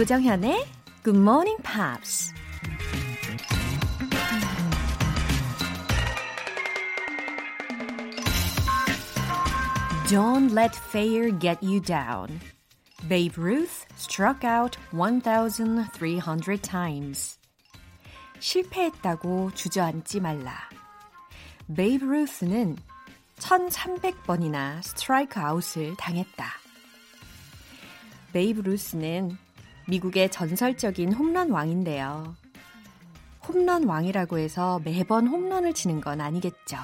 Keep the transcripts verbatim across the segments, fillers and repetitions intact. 조정현의 Good Morning Pops. Don't let failure get you down. Babe Ruth struck out one thousand three hundred times. 실패했다고 주저앉지 말라. 베이브 루스는 천삼백 번이나 스트라이크 아웃을 당했다. 베이브 루스는 미국의 전설적인 홈런 왕인데요. 홈런 왕이라고 해서 매번 홈런을 치는 건 아니겠죠.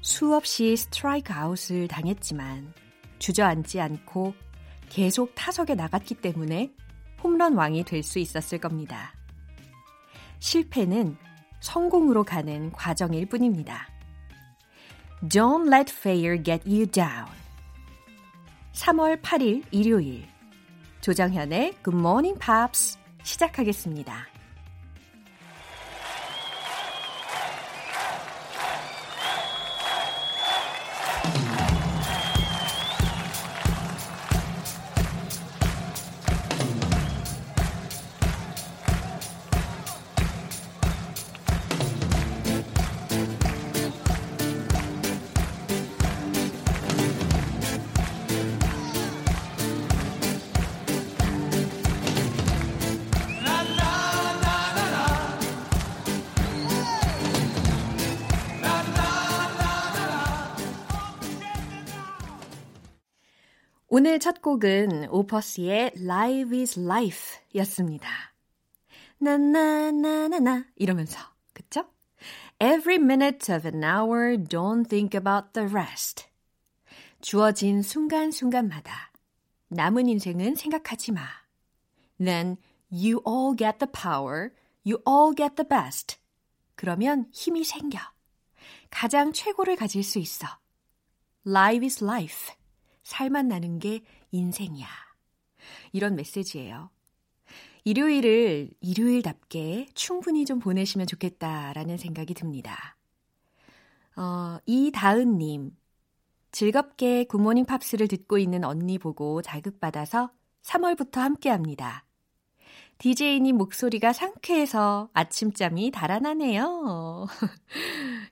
수없이 스트라이크 아웃을 당했지만 주저앉지 않고 계속 타석에 나갔기 때문에 홈런 왕이 될 수 있었을 겁니다. 실패는 성공으로 가는 과정일 뿐입니다. Don't let failure get you down. 삼월 팔일 일요일 조정현의 Good Morning Pops 시작하겠습니다. 오늘 첫 곡은 오퍼스의 Live is Life 였습니다. 나나나나나 이러면서, 그쵸? Every minute of an hour, don't think about the rest. 주어진 순간순간마다 남은 인생은 생각하지 마. Then you all get the power, you all get the best. 그러면 힘이 생겨. 가장 최고를 가질 수 있어. Live is Life. 살맛 나는 게 인생이야. 이런 메시지예요. 일요일을 일요일답게 충분히 좀 보내시면 좋겠다라는 생각이 듭니다. 어, 이다은님, 즐겁게 굿모닝 팝스를 듣고 있는 언니 보고 자극받아서 삼월부터 함께합니다. 디제이님 목소리가 상쾌해서 아침잠이 달아나네요.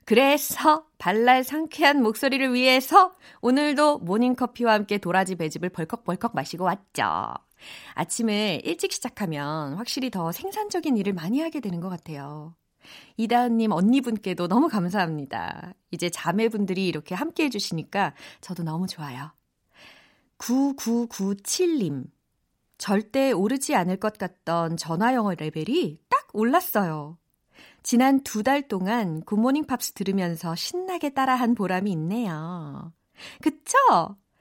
그래서 발랄 상쾌한 목소리를 위해서 오늘도 모닝커피와 함께 도라지 배즙을 벌컥벌컥 마시고 왔죠. 아침에 일찍 시작하면 확실히 더 생산적인 일을 많이 하게 되는 것 같아요. 이다은님 언니분께도 너무 감사합니다. 이제 자매분들이 이렇게 함께해 주시니까 저도 너무 좋아요. 구구구칠님. 절대 오르지 않을 것 같던 전화영어 레벨이 딱 올랐어요. 지난 두 달 동안 굿모닝 팝스 들으면서 신나게 따라한 보람이 있네요. 그쵸?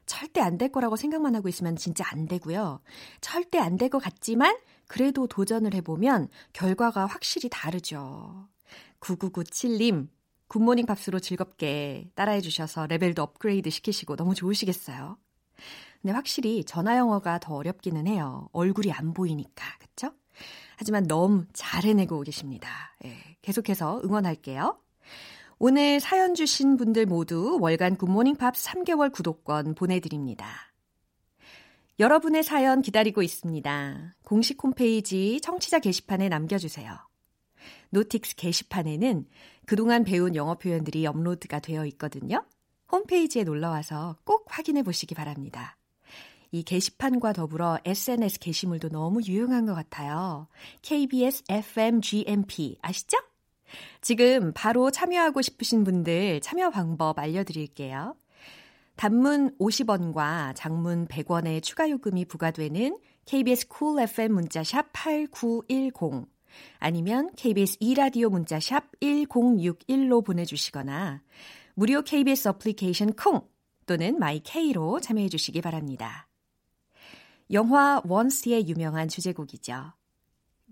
절대 안 될 거라고 생각만 하고 있으면 진짜 안 되고요. 절대 안 될 것 같지만 그래도 도전을 해보면 결과가 확실히 다르죠. 구구구칠님, 굿모닝 팝스로 즐겁게 따라해 주셔서 레벨도 업그레이드 시키시고 너무 좋으시겠어요. 근데 확실히 전화영어가 더 어렵기는 해요. 얼굴이 안 보이니까, 그쵸? 하지만 너무 잘 해내고 계십니다. 예, 계속해서 응원할게요. 오늘 사연 주신 분들 모두 월간 굿모닝 팝스 삼 개월 구독권 보내드립니다. 여러분의 사연 기다리고 있습니다. 공식 홈페이지 청취자 게시판에 남겨주세요. 노틱스 게시판에는 그동안 배운 영어 표현들이 업로드가 되어 있거든요. 홈페이지에 놀러와서 꼭 확인해 보시기 바랍니다. 이 게시판과 더불어 에스엔에스 게시물도 너무 유용한 것 같아요. 케이비에스 에프엠 지엠피 아시죠? 지금 바로 참여하고 싶으신 분들 참여 방법 알려드릴게요. 단문 오십 원과 장문 백 원의 추가 요금이 부과되는 케이비에스 Cool 에프엠 문자샵 팔구일공 아니면 케이비에스 e라디오 문자샵 일공육일로 보내주시거나 무료 케이비에스 어플리케이션 콩 또는 마이케이로 참여해 주시기 바랍니다. 영화 원스의 유명한 주제곡이죠.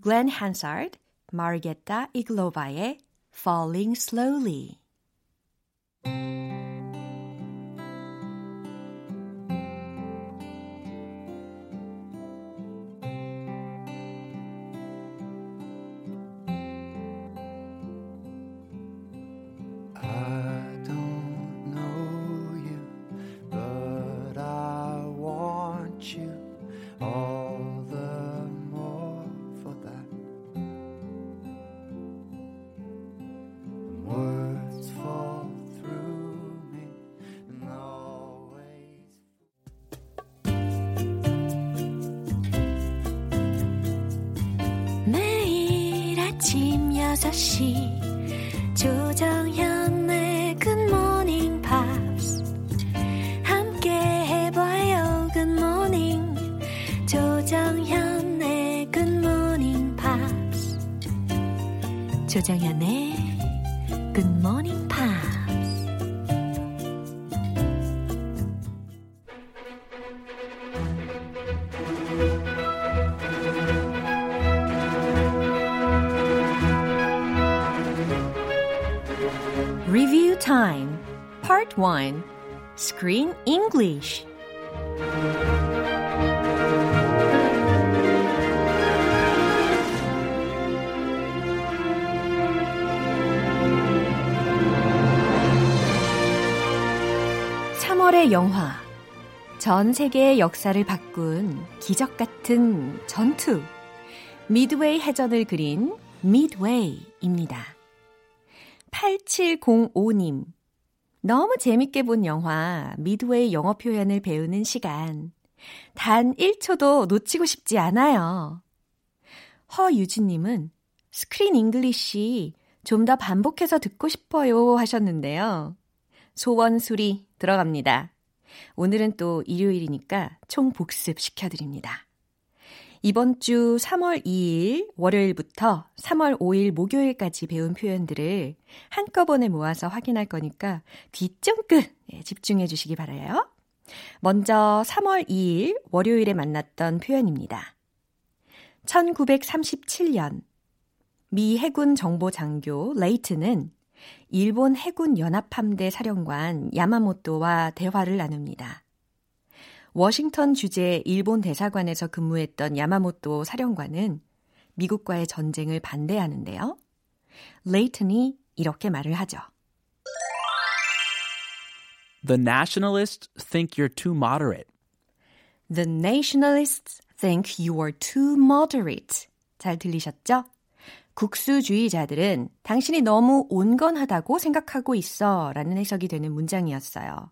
Glenn Hansard, Margreta Iglova의 Falling Slowly. you all the 아침 여섯 시 조정현의 Good Morning Pops 함께 해봐요. Good Morning 조정현의 Good Morning Pops 조정현의 Good Morning Pops Time, Part one, Screen English. 삼월의 영화, 전 세계의 역사를 바꾼 기적 같은 전투, 미드웨이 해전을 그린 미드웨이입니다. 팔칠공오님, 너무 재밌게 본 영화 미드웨이 영어 표현을 배우는 시간. 단 일 초도 놓치고 싶지 않아요. 허유진님은 스크린 잉글리시 좀 더 반복해서 듣고 싶어요 하셨는데요. 소원 수리 들어갑니다. 오늘은 또 일요일이니까 총 복습 시켜드립니다. 이번 주 삼월 이일 월요일부터 삼월 오일 목요일까지 배운 표현들을 한꺼번에 모아서 확인할 거니까 귀 쫑긋 집중해 주시기 바라요. 먼저 삼월 이일 월요일에 만났던 표현입니다. 천구백삼십칠년 미 해군 정보장교 레이튼은 일본 해군 연합함대 사령관 야마모토와 대화를 나눕니다. 워싱턴 주재 일본 대사관에서 근무했던 야마모토 사령관은 미국과의 전쟁을 반대하는데요. 레이튼이 이렇게 말을 하죠. The nationalists think you're too moderate. The nationalists think you are too moderate. 잘 들리셨죠? 국수주의자들은 당신이 너무 온건하다고 생각하고 있어 라는 해석이 되는 문장이었어요.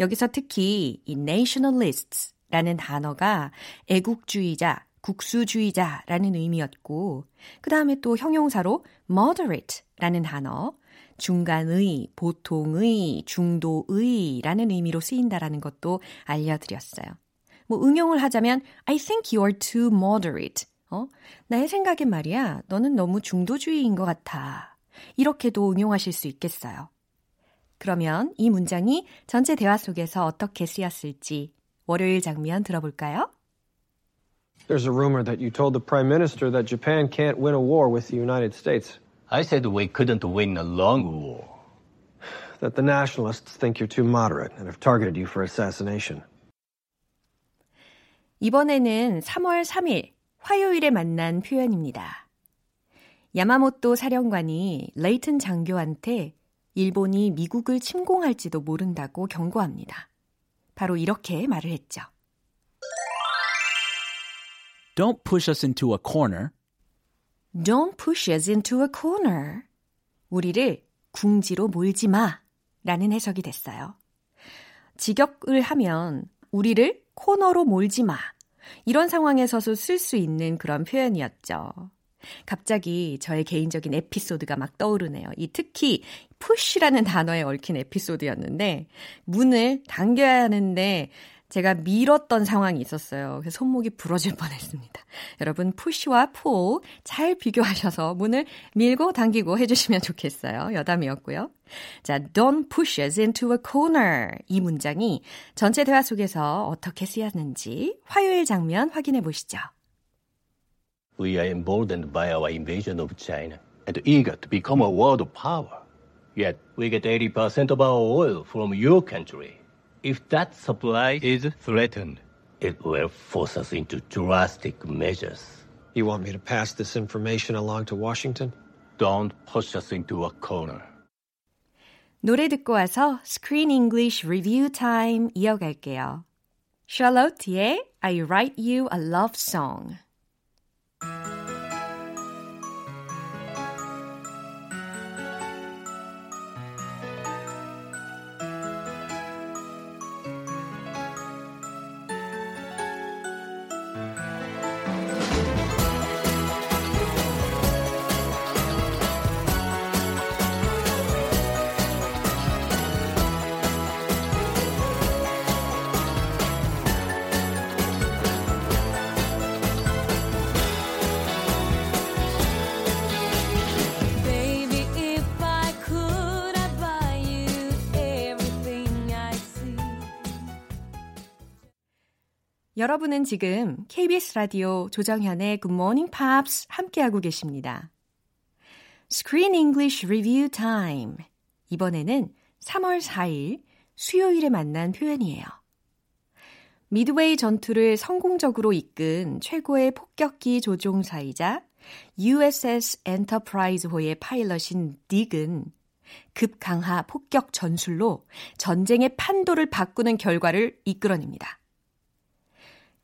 여기서 특히 이 nationalists라는 단어가 애국주의자, 국수주의자라는 의미였고 그 다음에 또 형용사로 moderate라는 단어, 중간의, 보통의, 중도의라는 의미로 쓰인다라는 것도 알려드렸어요. 뭐 응용을 하자면 I think you are too moderate. 어? 나의 생각엔 말이야, 너는 너무 중도주의인 것 같아. 이렇게도 응용하실 수 있겠어요. 그러면 이 문장이 전체 대화 속에서 어떻게 쓰였을지 월요일 장면 들어볼까요? There's a rumor that you told the Prime Minister that Japan can't win a war with the United States. I said we couldn't win a long war. That the nationalists think you're too moderate and have targeted you for assassination. 이번에는 삼월 삼일 화요일에 만난 표현입니다. 야마모토 사령관이 레이튼 장교한테 일본이 미국을 침공할지도 모른다고 경고합니다. 바로 이렇게 말을 했죠. Don't push us into a corner. Don't push us into a corner. 우리를 궁지로 몰지 마 라는 해석이 됐어요. 직역을 하면 우리를 코너로 몰지 마 이런 상황에서도 쓸 수 있는 그런 표현이었죠. 갑자기 저의 개인적인 에피소드가 막 떠오르네요. 이 특히 push라는 단어에 얽힌 에피소드였는데 문을 당겨야 하는데 제가 밀었던 상황이 있었어요. 그래서 손목이 부러질 뻔했습니다. 여러분 push와 pull 잘 비교하셔서 문을 밀고 당기고 해주시면 좋겠어요. 여담이었고요. 자, don't push us into a corner 이 문장이 전체 대화 속에서 어떻게 쓰였는지 화요일 장면 확인해 보시죠. We are emboldened by our invasion of China and eager to become a world power. Yet we get eighty percent of our oil from your country. If that supply is threatened, it will force us into drastic measures. You want me to pass this information along to Washington? Don't push us into a corner. 노래 듣고 와서 Screen English Review Time 이어갈게요. Charlotte의 I Write You a Love Song. 여러분은 지금 케이비에스 라디오 조정현의 Good Morning Pops 함께하고 계십니다. Screen English Review Time. 이번에는 삼월 사일 수요일에 만난 표현이에요. 미드웨이 전투를 성공적으로 이끈 최고의 폭격기 조종사이자 유에스에스 엔터프라이즈호의 파일럿인 닉은 급강하 폭격 전술로 전쟁의 판도를 바꾸는 결과를 이끌어냅니다.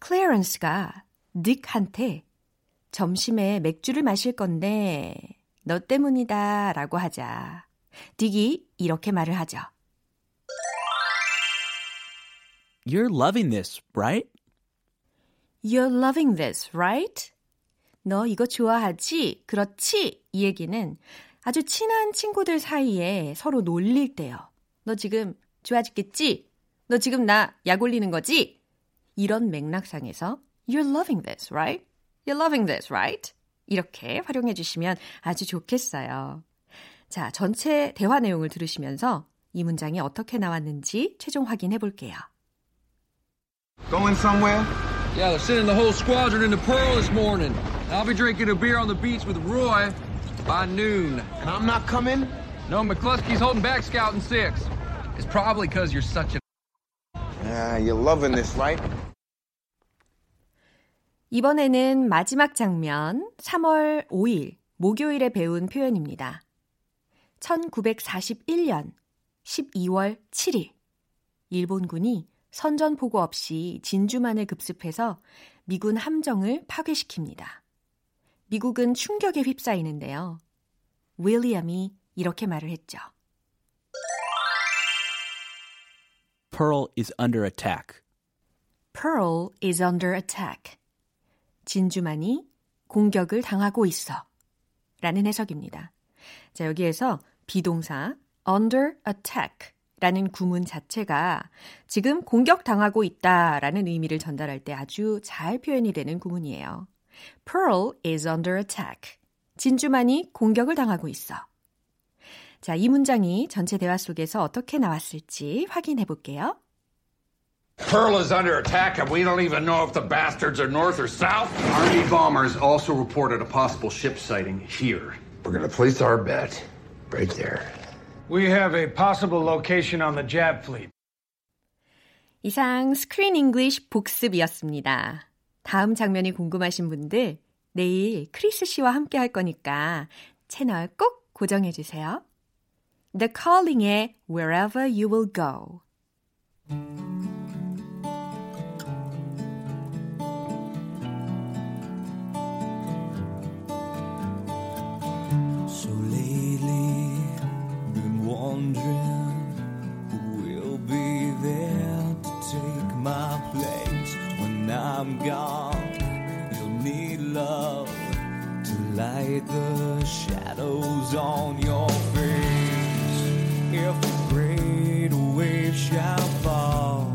클레런스가 닉한테 점심에 맥주를 마실 건데 너 때문이다 라고 하자 닉이 이렇게 말을 하죠. You're loving this, right? You're loving this, right? 너 이거 좋아하지? 그렇지? 이 얘기는 아주 친한 친구들 사이에 서로 놀릴 때요. 너 지금 좋아 죽겠지? 너 지금 나 약 올리는 거지? 이런 맥락상에서 You're loving this, right? You're loving this, right? 이렇게 활용해 주시면 아주 좋겠어요. 자, 전체 대화 내용을 들으시면서 이 문장이 어떻게 나왔는지 최종 확인해 볼게요. Going somewhere? Yeah, they're sending the whole squadron into Pearl this morning. I'll be drinking a beer on the beach with Roy by noon. And I'm not coming? No, McCluskey's holding back Scout and Six. It's probably because you're such a... Yeah, you're loving this, right? 이번에는 마지막 장면, 삼월 오일, 목요일에 배운 표현입니다. 천구백사십일년 십이월 칠일, 일본군이 선전포고 없이 진주만을 급습해서 미군 함정을 파괴시킵니다. 미국은 충격에 휩싸이는데요. 윌리엄이 이렇게 말을 했죠. Pearl is under attack. Pearl is under attack. 진주만이 공격을 당하고 있어. 라는 해석입니다. 자, 여기에서 비동사 under attack. 라는 구문 자체가 지금 공격당하고 있다라는 의미를 전달할 때 아주 잘 표현이 되는 구문이에요. Pearl is under attack. 진주만이 공격을 당하고 있어. 자, 이 문장이 전체 대화 속에서 어떻게 나왔을지 확인해 볼게요. Pearl is under attack and we don't even know if the bastards are north or south. Army bombers also reported a possible ship sighting here. We're going to place our bet right there. We have a possible location on the Jap fleet. 이상 Screen English 복습이었습니다. 다음 장면이 궁금하신 분들 내일 크리스 씨와 함께 할 거니까 채널 꼭 고정해 주세요. The Calling의 Wherever You Will Go. I'm gone, you'll need love to light the shadows on your face. If a great wave shall fall,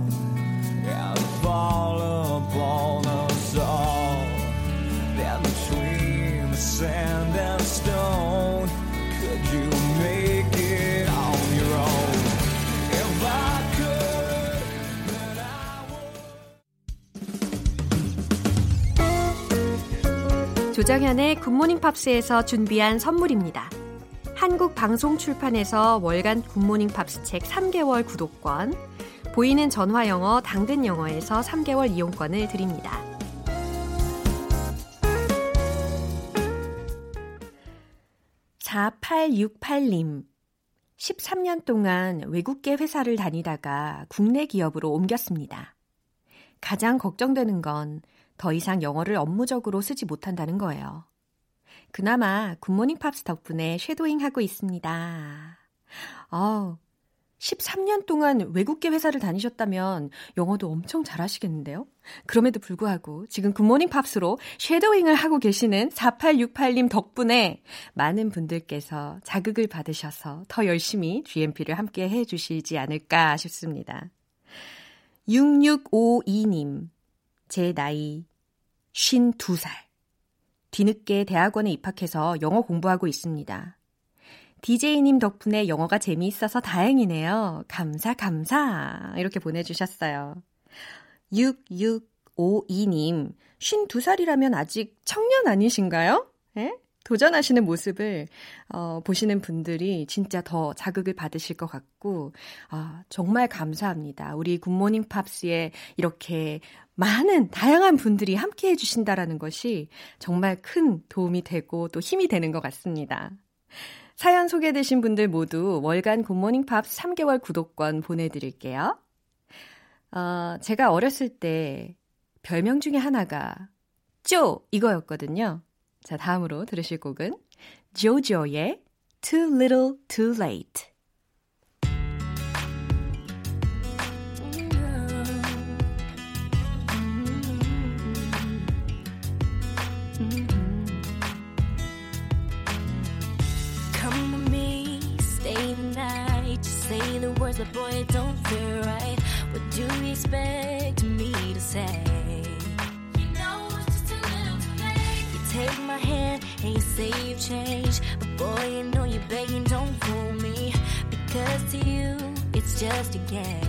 I'll fall upon us all. Then between the sand and stone, could you make it on your own? If I 조정현의 굿모닝 팝스에서 준비한 선물입니다. 한국방송출판에서 월간 굿모닝 팝스 책 삼 개월 구독권, 보이는 전화영어 당근영어에서 삼 개월 이용권을 드립니다. 사팔육팔 님, 십삼 년 동안 외국계 회사를 다니다가 국내 기업으로 옮겼습니다. 가장 걱정되는 건 더 이상 영어를 업무적으로 쓰지 못한다는 거예요. 그나마 굿모닝 팝스 덕분에 쉐도잉하고 있습니다. 어, 십삼 년 동안 외국계 회사를 다니셨다면 영어도 엄청 잘하시겠는데요? 그럼에도 불구하고 지금 굿모닝 팝스로 쉐도잉을 하고 계시는 사팔육팔 님 덕분에 많은 분들께서 자극을 받으셔서 더 열심히 지엠피를 함께 해주시지 않을까 싶습니다. 육육오이 님, 제 나이 쉰두 살. 뒤늦게 대학원에 입학해서 영어 공부하고 있습니다. 디제이님 덕분에 영어가 재미있어서 다행이네요. 감사 감사. 이렇게 보내주셨어요. 오이님, 쉰두 살이라면 아직 청년 아니신가요? 예? 도전하시는 모습을 어, 보시는 분들이 진짜 더 자극을 받으실 것 같고, 아, 정말 감사합니다. 우리 굿모닝 팝스에 이렇게 많은 다양한 분들이 함께해 주신다라는 것이 정말 큰 도움이 되고 또 힘이 되는 것 같습니다. 사연 소개되신 분들 모두 월간 굿모닝 팝스 삼 개월 구독권 보내드릴게요. 어, 제가 어렸을 때 별명 중에 하나가 쪼! 이거였거든요. 자, 다음으로 들으실 곡은 조조의 Too Little Too Late. Come with me, stay the night. Just say the words, but boy, it don't feel right. What do you expect me to say? Take my hand and you say you've changed, but boy, you know you're begging, don't fool me, because to you, it's just a game.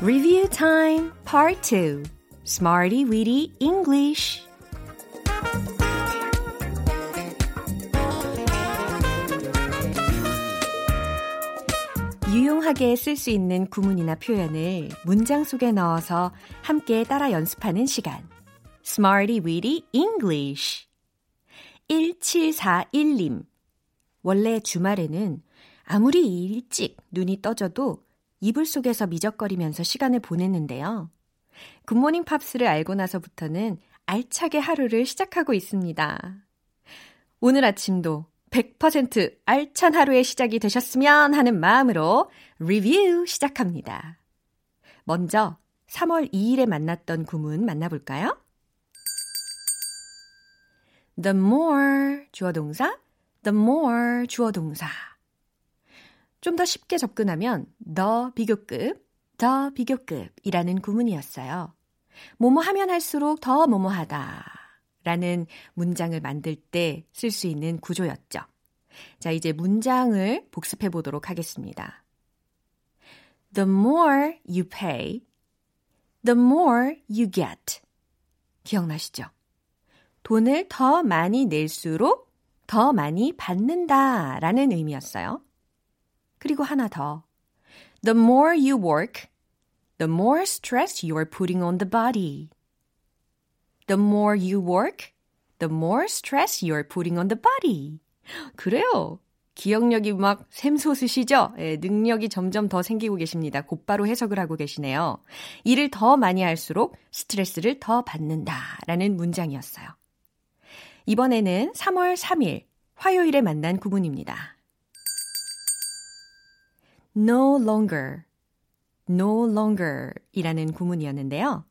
Review Time Part two. Smarty Weedy English. 유용하게 쓸 수 있는 구문이나 표현을 문장 속에 넣어서 함께 따라 연습하는 시간. Smarty Weedy English. 일칠사일님. 원래 주말에는 아무리 일찍 눈이 떠져도 이불 속에서 미적거리면서 시간을 보냈는데요. 굿모닝 팝스를 알고 나서부터는 알차게 하루를 시작하고 있습니다. 오늘 아침도 백 퍼센트 알찬 하루의 시작이 되셨으면 하는 마음으로 리뷰 시작합니다. 먼저 삼월 이일에 만났던 구문 만나볼까요? The more 주어동사, the more 주어동사. 좀 더 쉽게 접근하면 더 비교급, 더 비교급이라는 구문이었어요. 뭐뭐 하면 할수록 더 뭐뭐 하다 라는 문장을 만들 때 쓸 수 있는 구조였죠. 자, 이제 문장을 복습해 보도록 하겠습니다. The more you pay, the more you get. 기억나시죠? 돈을 더 많이 낼수록 더 많이 받는다 라는 의미였어요. 그리고 하나 더. The more you work, the more stress you are putting on the body. The more you work, the more stress you are putting on the body. 그래요. 기억력이 막 샘솟으시죠? 예, 능력이 점점 더 생기고 계십니다. 곧바로 해석을 하고 계시네요. 일을 더 많이 할수록 스트레스를 더 받는다라는 문장이었어요. 이번에는 삼월 삼일, 화요일에 만난 구문입니다. No longer, no longer 이라는 구문이었는데요.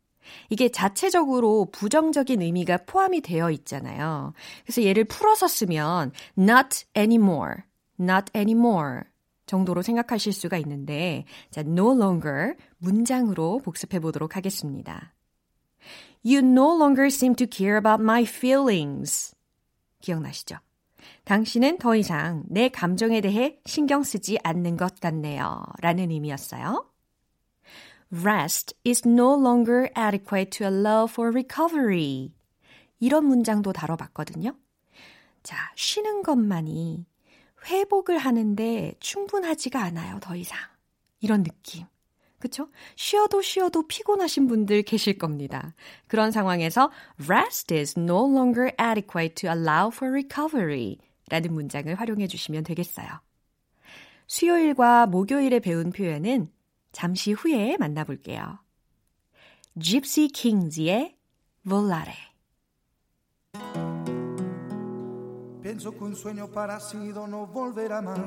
이게 자체적으로 부정적인 의미가 포함이 되어 있잖아요. 그래서 얘를 풀어서 쓰면 not anymore, not anymore 정도로 생각하실 수가 있는데, 자, no longer 문장으로 복습해 보도록 하겠습니다. You no longer seem to care about my feelings. 기억나시죠? 당신은 더 이상 내 감정에 대해 신경 쓰지 않는 것 같네요. 라는 의미였어요. Rest is no longer adequate to allow for recovery. 이런 문장도 다뤄봤거든요. 자, 쉬는 것만이 회복을 하는데 충분하지가 않아요. 더 이상. 이런 느낌. 그렇죠? 쉬어도 쉬어도 피곤하신 분들 계실 겁니다. 그런 상황에서 rest is no longer adequate to allow for recovery 라는 문장을 활용해 주시면 되겠어요. 수요일과 목요일에 배운 표현은 잠시 후에 만나볼게요. Gypsy Kings의 Volare. Penso que un sueño parecido no volverá más.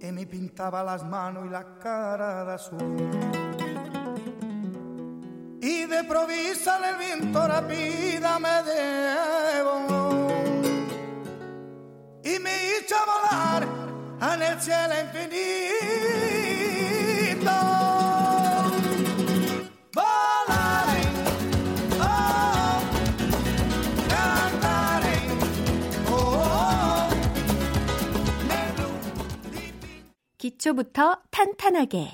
E mi pintaba las manos y la cara de azul. Y de improviso el viento rápida me llevó y me hizo volar en el cielo infinito. 기초부터 탄탄하게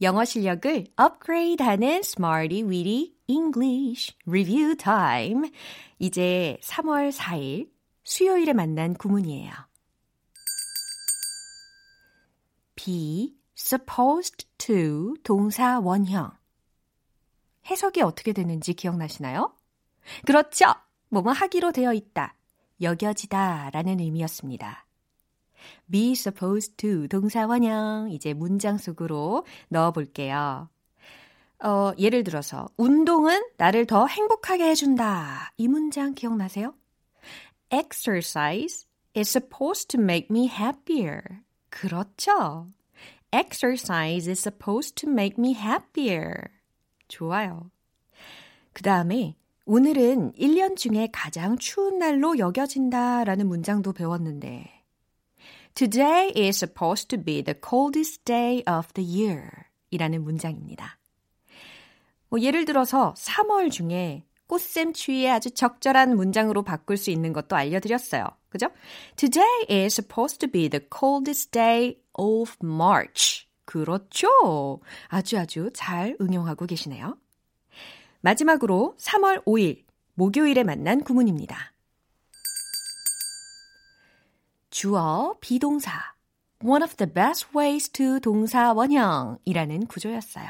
영어 실력을 업그레이드하는 Smarty Weedy English Review Time. 이제 삼월 사일 수요일에 만난 구문이에요. Be supposed to 동사 원형. 해석이 어떻게 되는지 기억나시나요? 그렇죠! 뭐뭐 하기로 되어 있다, 여겨지다 라는 의미였습니다. Be supposed to 동사 원형 이제 문장 속으로 넣어볼게요. 어, 예를 들어서 운동은 나를 더 행복하게 해준다. 이 문장 기억나세요? Exercise is supposed to make me happier. 그렇죠? Exercise is supposed to make me happier. 좋아요. 그 다음에 오늘은 일 년 중에 가장 추운 날로 여겨진다 라는 문장도 배웠는데 Today is supposed to be the coldest day of the year 이라는 문장입니다. 뭐 예를 들어서 삼월 중에 꽃샘추위에 아주 적절한 문장으로 바꿀 수 있는 것도 알려드렸어요. 그죠? Today is supposed to be the coldest day of March. 그렇죠. 아주 아주 잘 응용하고 계시네요. 마지막으로 삼월 오일 목요일에 만난 구문입니다. 주어 비동사 One of the best ways to 동사 원형이라는 구조였어요.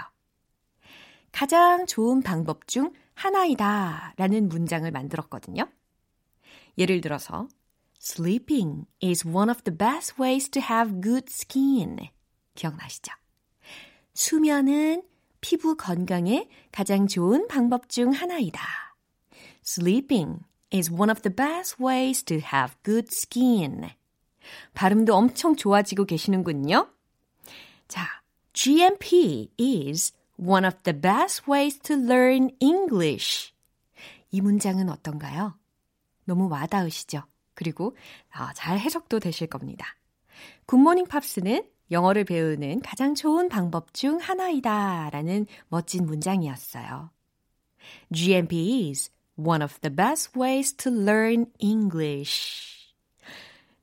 가장 좋은 방법 중 하나이다 라는 문장을 만들었거든요. 예를 들어서 Sleeping is one of the best ways to have good skin. 기억나시죠? 수면은 피부 건강에 가장 좋은 방법 중 하나이다. Sleeping is one of the best ways to have good skin. 발음도 엄청 좋아지고 계시는군요. 자, G M P is one of the best ways to learn English. 이 문장은 어떤가요? 너무 와닿으시죠? 그리고 잘 해석도 되실 겁니다. 굿모닝 팝스는 영어를 배우는 가장 좋은 방법 중 하나이다 라는 멋진 문장이었어요. G M P is one of the best ways to learn English.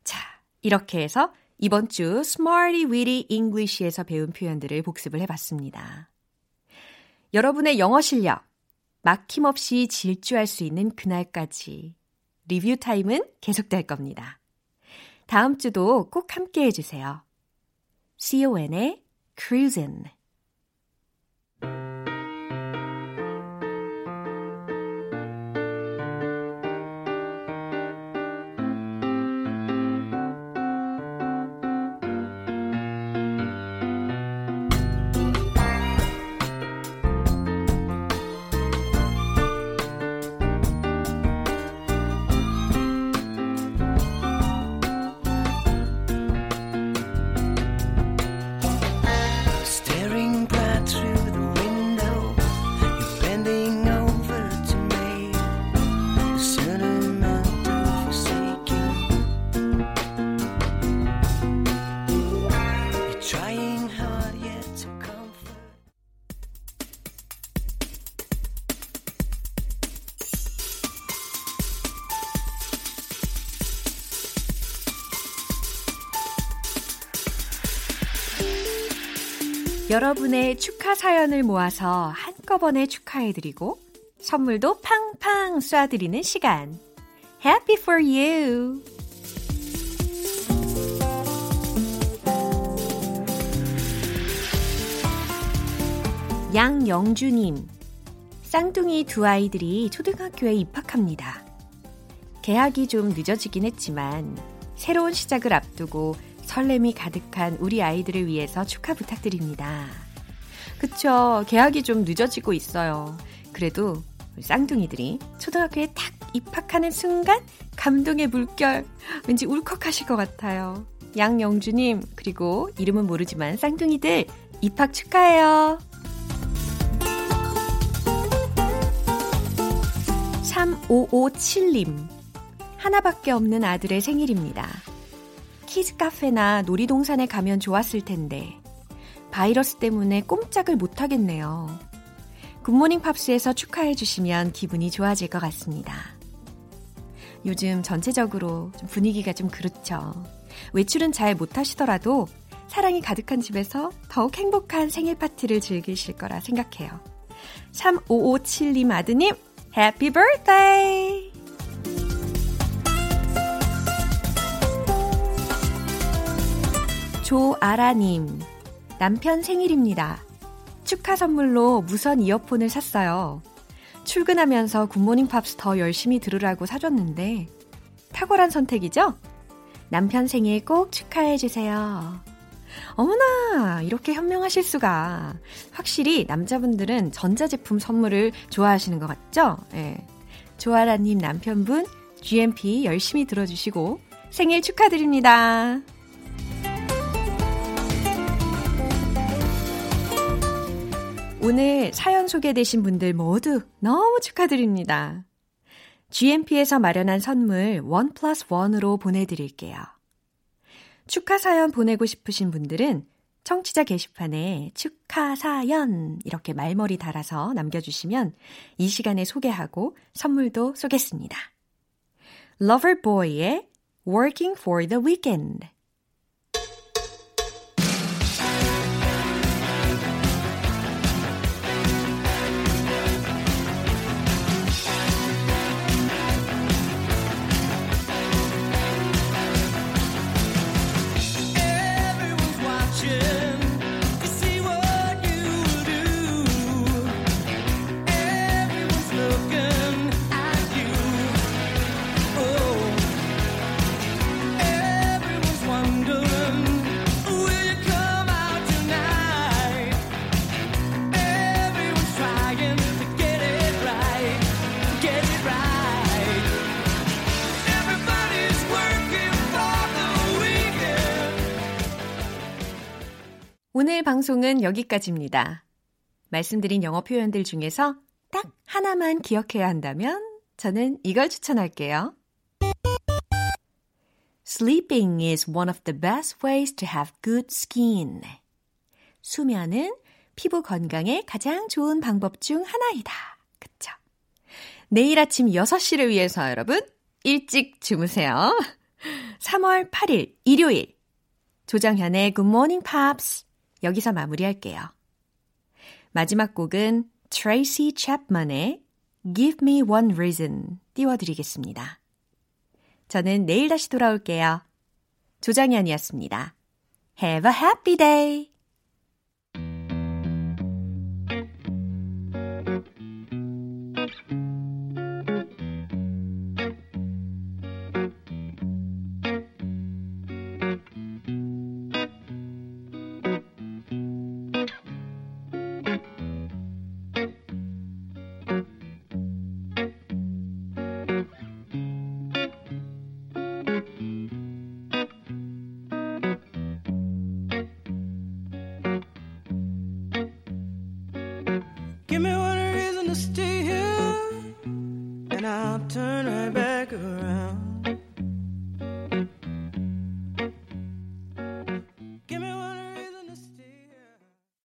자, 이렇게 해서 이번 주 Smarty Weedy English에서 배운 표현들을 복습을 해봤습니다. 여러분의 영어 실력, 막힘없이 질주할 수 있는 그날까지 리뷰 타임은 계속될 겁니다. 다음 주도 꼭 함께해 주세요. 씨오엔의 Cruisin. 여러분의 축하 사연을 모아서 한꺼번에 축하해드리고 선물도 팡팡 쏴드리는 시간. Happy for you! 양영주님, 쌍둥이 두 아이들이 초등학교에 입학합니다. 개학이 좀 늦어지긴 했지만 새로운 시작을 앞두고 설렘이 가득한 우리 아이들을 위해서 축하 부탁드립니다. 그쵸, 개학이 좀 늦어지고 있어요. 그래도 쌍둥이들이 초등학교에 딱 입학하는 순간 감동의 물결, 왠지 울컥하실 것 같아요. 양영주님, 그리고 이름은 모르지만 쌍둥이들 입학 축하해요. 삼오오칠님, 하나밖에 없는 아들의 생일입니다. 키즈 카페나 놀이동산에 가면 좋았을 텐데 바이러스 때문에 꼼짝을 못하겠네요. 굿모닝 팝스에서 축하해 주시면 기분이 좋아질 것 같습니다. 요즘 전체적으로 분위기가 좀 그렇죠. 외출은 잘 못하시더라도 사랑이 가득한 집에서 더욱 행복한 생일 파티를 즐기실 거라 생각해요. 삼오오칠님 아드님, 해피 birthday! 조아라님, 남편 생일입니다. 축하 선물로 무선 이어폰을 샀어요. 출근하면서 굿모닝 팝스 더 열심히 들으라고 사줬는데 탁월한 선택이죠? 남편 생일 꼭 축하해주세요. 어머나, 이렇게 현명하실 수가. 확실히 남자분들은 전자제품 선물을 좋아하시는 것 같죠? 예. 조아라님 남편분 지엠피 열심히 들어주시고 생일 축하드립니다. 오늘 사연 소개되신 분들 모두 너무 축하드립니다. 지엠피에서 마련한 선물 원 플러스 원으로 보내드릴게요. 축하 사연 보내고 싶으신 분들은 청취자 게시판에 축하 사연 이렇게 말머리 달아서 남겨주시면 이 시간에 소개하고 선물도 쏘겠습니다. 러버보이의 Working for the Weekend. 오늘 방송은 여기까지입니다. 말씀드린 영어 표현들 중에서 딱 하나만 기억해야 한다면 저는 이걸 추천할게요. Sleeping is one of the best ways to have good skin. 수면은 피부 건강에 가장 좋은 방법 중 하나이다. 그쵸? 내일 아침 여섯 시를 위해서 여러분 일찍 주무세요. 삼월 팔일 일요일 조정현의 Good Morning Pops 여기서 마무리할게요. 마지막 곡은 트레이시 챕만의 Give Me One Reason 띄워드리겠습니다. 저는 내일 다시 돌아올게요. 조장현이었습니다. Have a happy day!